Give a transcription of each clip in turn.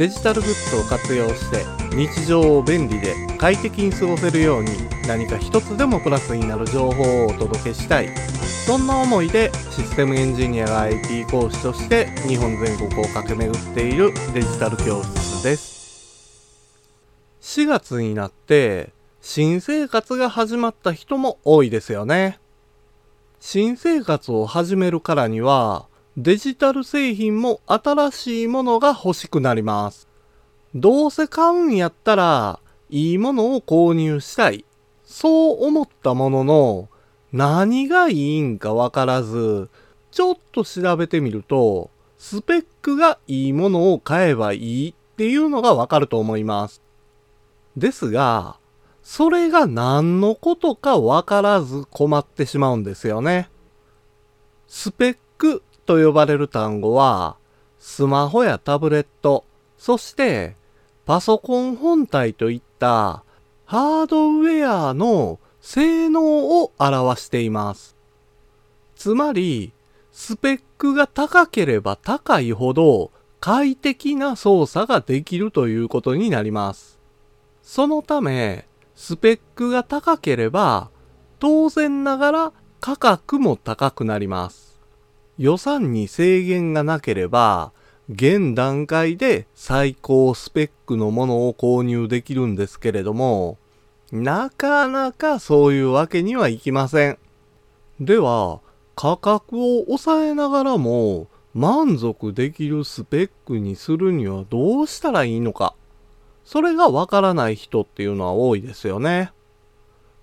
デジタルグッズを活用して日常を便利で快適に過ごせるように、何か一つでもプラスになる情報をお届けしたい、そんな思いでシステムエンジニアが IT 講師として日本全国を駆け巡っているデジタル教室です。4月になって新生活が始まった人も多いですよね。新生活を始めるからにはデジタル製品も新しいものが欲しくなります。どうせ買うんやったらいいものを購入したい。そう思ったものの何がいいんかわからず、ちょっと調べてみるとスペックがいいものを買えばいいっていうのがわかると思います。ですが、それが何のことかわからず困ってしまうんですよね。スペックと呼ばれる単語は、スマホやタブレット、そしてパソコン本体といったハードウェアの性能を表しています。つまり、スペックが高ければ高いほど快適な操作ができるということになります。そのため、スペックが高ければ当然ながら価格も高くなります。予算に制限がなければ現段階で最高スペックのものを購入できるんですけれども、なかなかそういうわけにはいきません。では、価格を抑えながらも満足できるスペックにするにはどうしたらいいのか。それがわからない人っていうのは多いですよね。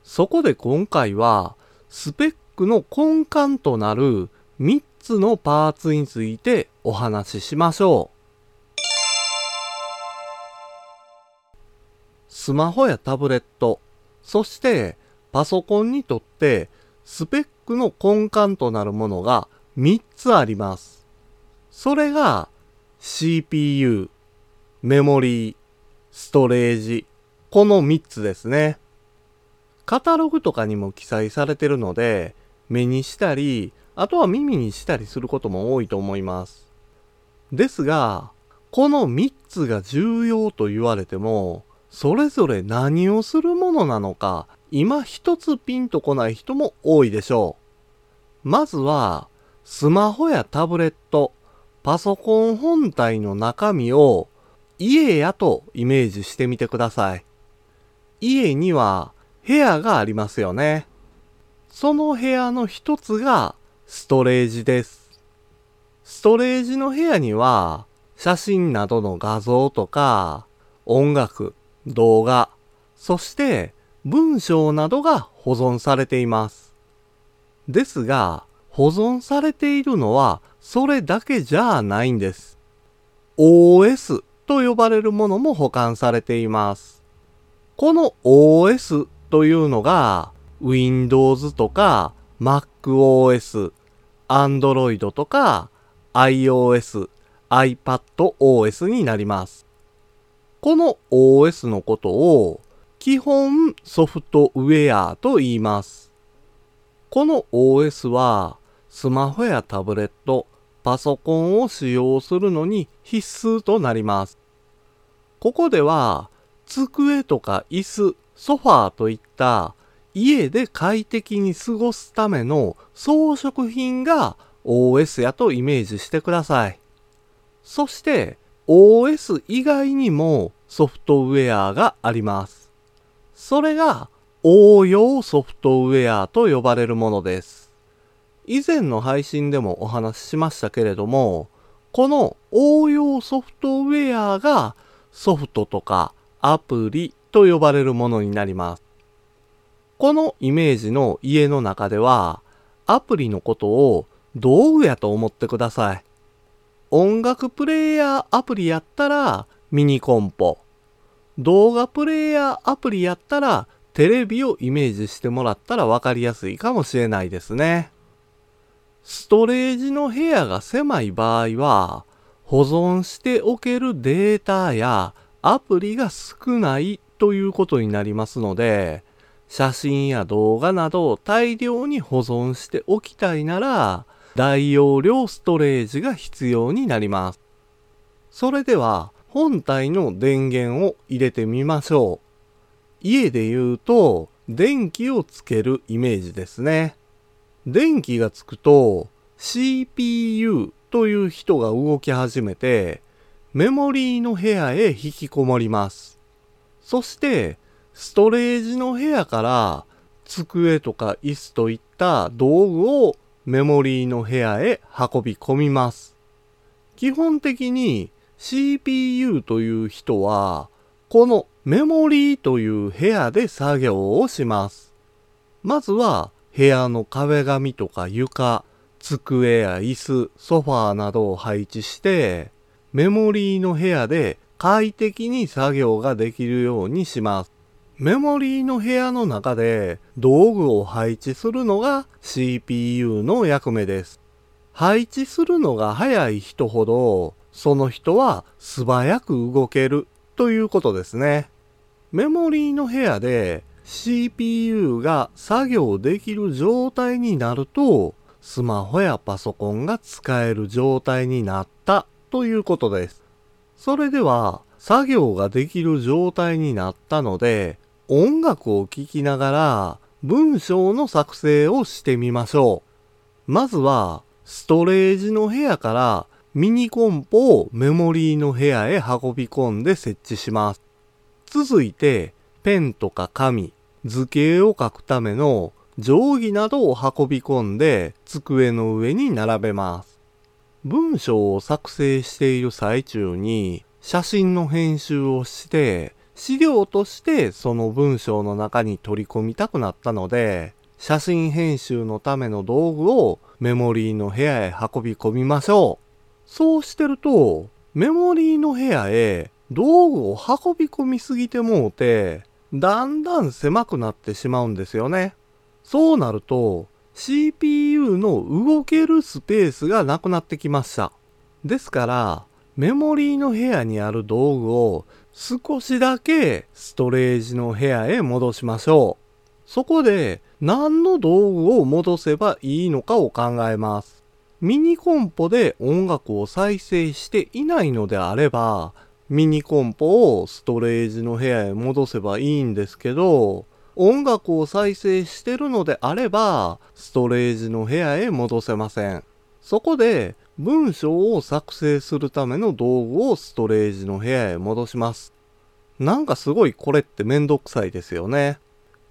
そこで今回はスペックの根幹となる3つのパーツについてお話ししましょう。スマホやタブレット、そしてパソコンにとってスペックの根幹となるものが3つあります。それが CPU、メモリー、ストレージ、この3つですね。カタログとかにも記載されてるので、目にしたり、あとは耳にしたりすることも多いと思います。ですが、この3つが重要と言われても、それぞれ何をするものなのか、今一つピンとこない人も多いでしょう。まずは、スマホやタブレット、パソコン本体の中身を家やとイメージしてみてください。家には部屋がありますよね。その部屋の一つがストレージです。ストレージの部屋には写真などの画像とか音楽、動画、そして文章などが保存されています。ですが、保存されているのはそれだけじゃないんです。OSと呼ばれるものも保管されています。この OS というのが Windows とか MacOS、Android とか iOS、iPadOS になります。この OS のことを基本ソフトウェアと言います。この OS はスマホやタブレット、パソコンを使用するのに必須となります。ここでは机とか椅子、ソファーといった家で快適に過ごすための装飾品が OS やとイメージしてください。そして OS 以外にもソフトウェアがあります。それが応用ソフトウェアと呼ばれるものです。以前の配信でもお話ししましたけれども、この応用ソフトウェアがソフトとかアプリと呼ばれるものになります。このイメージの家の中では、アプリのことを道具やと思ってください。音楽プレイヤーアプリやったらミニコンポ、動画プレイヤーアプリやったらテレビをイメージしてもらったらわかりやすいかもしれないですね。ストレージの部屋が狭い場合は、保存しておけるデータやアプリが少ないということになりますので、写真や動画などを大量に保存しておきたいなら、大容量ストレージが必要になります。それでは、本体の電源を入れてみましょう。家で言うと電気をつけるイメージですね。電気がつくと CPU という人が動き始めてメモリーの部屋へ引きこもります。そしてストレージの部屋から机とか椅子といった道具をメモリーの部屋へ運び込みます。基本的に CPU という人はこのメモリーという部屋で作業をします。まずは部屋の壁紙とか床、机や椅子、ソファーなどを配置して、メモリーの部屋で快適に作業ができるようにします。メモリーの部屋の中で道具を配置するのが CPU の役目です。配置するのが早い人ほど、その人は素早く動けるということですね。メモリーの部屋で CPU が作業できる状態になると、スマホやパソコンが使える状態になったということです。それでは、作業ができる状態になったので、音楽を聴きながら文章の作成をしてみましょう。まずは、ストレージの部屋からミニコンポをメモリーの部屋へ運び込んで設置します。続いて、ペンとか紙、図形を描くための定規などを運び込んで机の上に並べます。文章を作成している最中に写真の編集をして資料としてその文章の中に取り込みたくなったので、写真編集のための道具をメモリーの部屋へ運び込みましょう。そうしてると、メモリーの部屋へ道具を運び込みすぎてもうて、だんだん狭くなってしまうんですよね。そうなると、CPU の動けるスペースがなくなってきました。ですから、メモリーの部屋にある道具を少しだけストレージの部屋へ戻しましょう。そこで、何の道具を戻せばいいのかを考えます。ミニコンポで音楽を再生していないのであれば、ミニコンポをストレージの部屋へ戻せばいいんですけど、音楽を再生してるのであれば、ストレージの部屋へ戻せません。そこで文章を作成するための道具をストレージの部屋へ戻します。なんかすごいこれってめんどくさいですよね。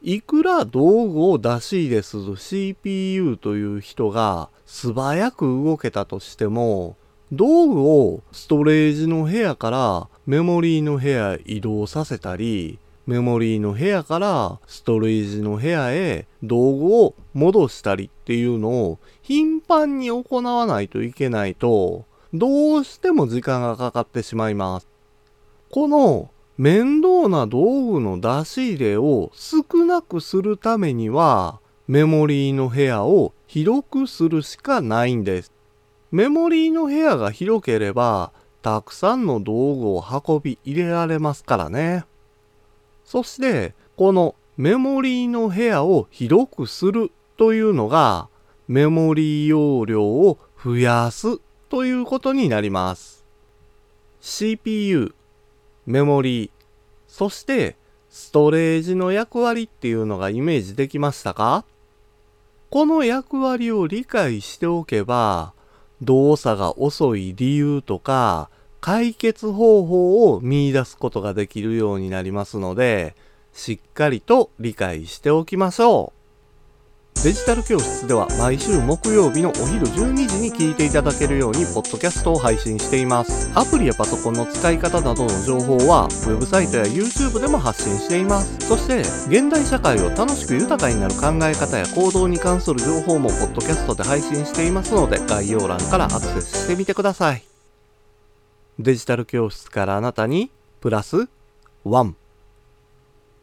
いくら道具を出し入れする CPU という人が素早く動けたとしても、道具をストレージの部屋からメモリーの部屋へ移動させたり、メモリーの部屋からストレージの部屋へ道具を戻したりっていうのを頻繁に行わないといけないと、どうしても時間がかかってしまいます。この面倒な道具の出し入れを少なくするためには、メモリーの部屋を広くするしかないんです。メモリーの部屋が広ければ、たくさんの道具を運び入れられますからね。そして、このメモリーの部屋を広くするというのが、メモリー容量を増やすということになります。CPU、メモリー、そしてストレージの役割っていうのがイメージできましたか？この役割を理解しておけば、動作が遅い理由とか解決方法を見出すことができるようになりますので、しっかりと理解しておきましょう。デジタル教室では毎週木曜日のお昼12時に聞いていただけるようにポッドキャストを配信しています。アプリやパソコンの使い方などの情報はウェブサイトや YouTube でも発信しています。そして現代社会を楽しく豊かになる考え方や行動に関する情報もポッドキャストで配信していますので、概要欄からアクセスしてみてください。デジタル教室からあなたにプラスワン。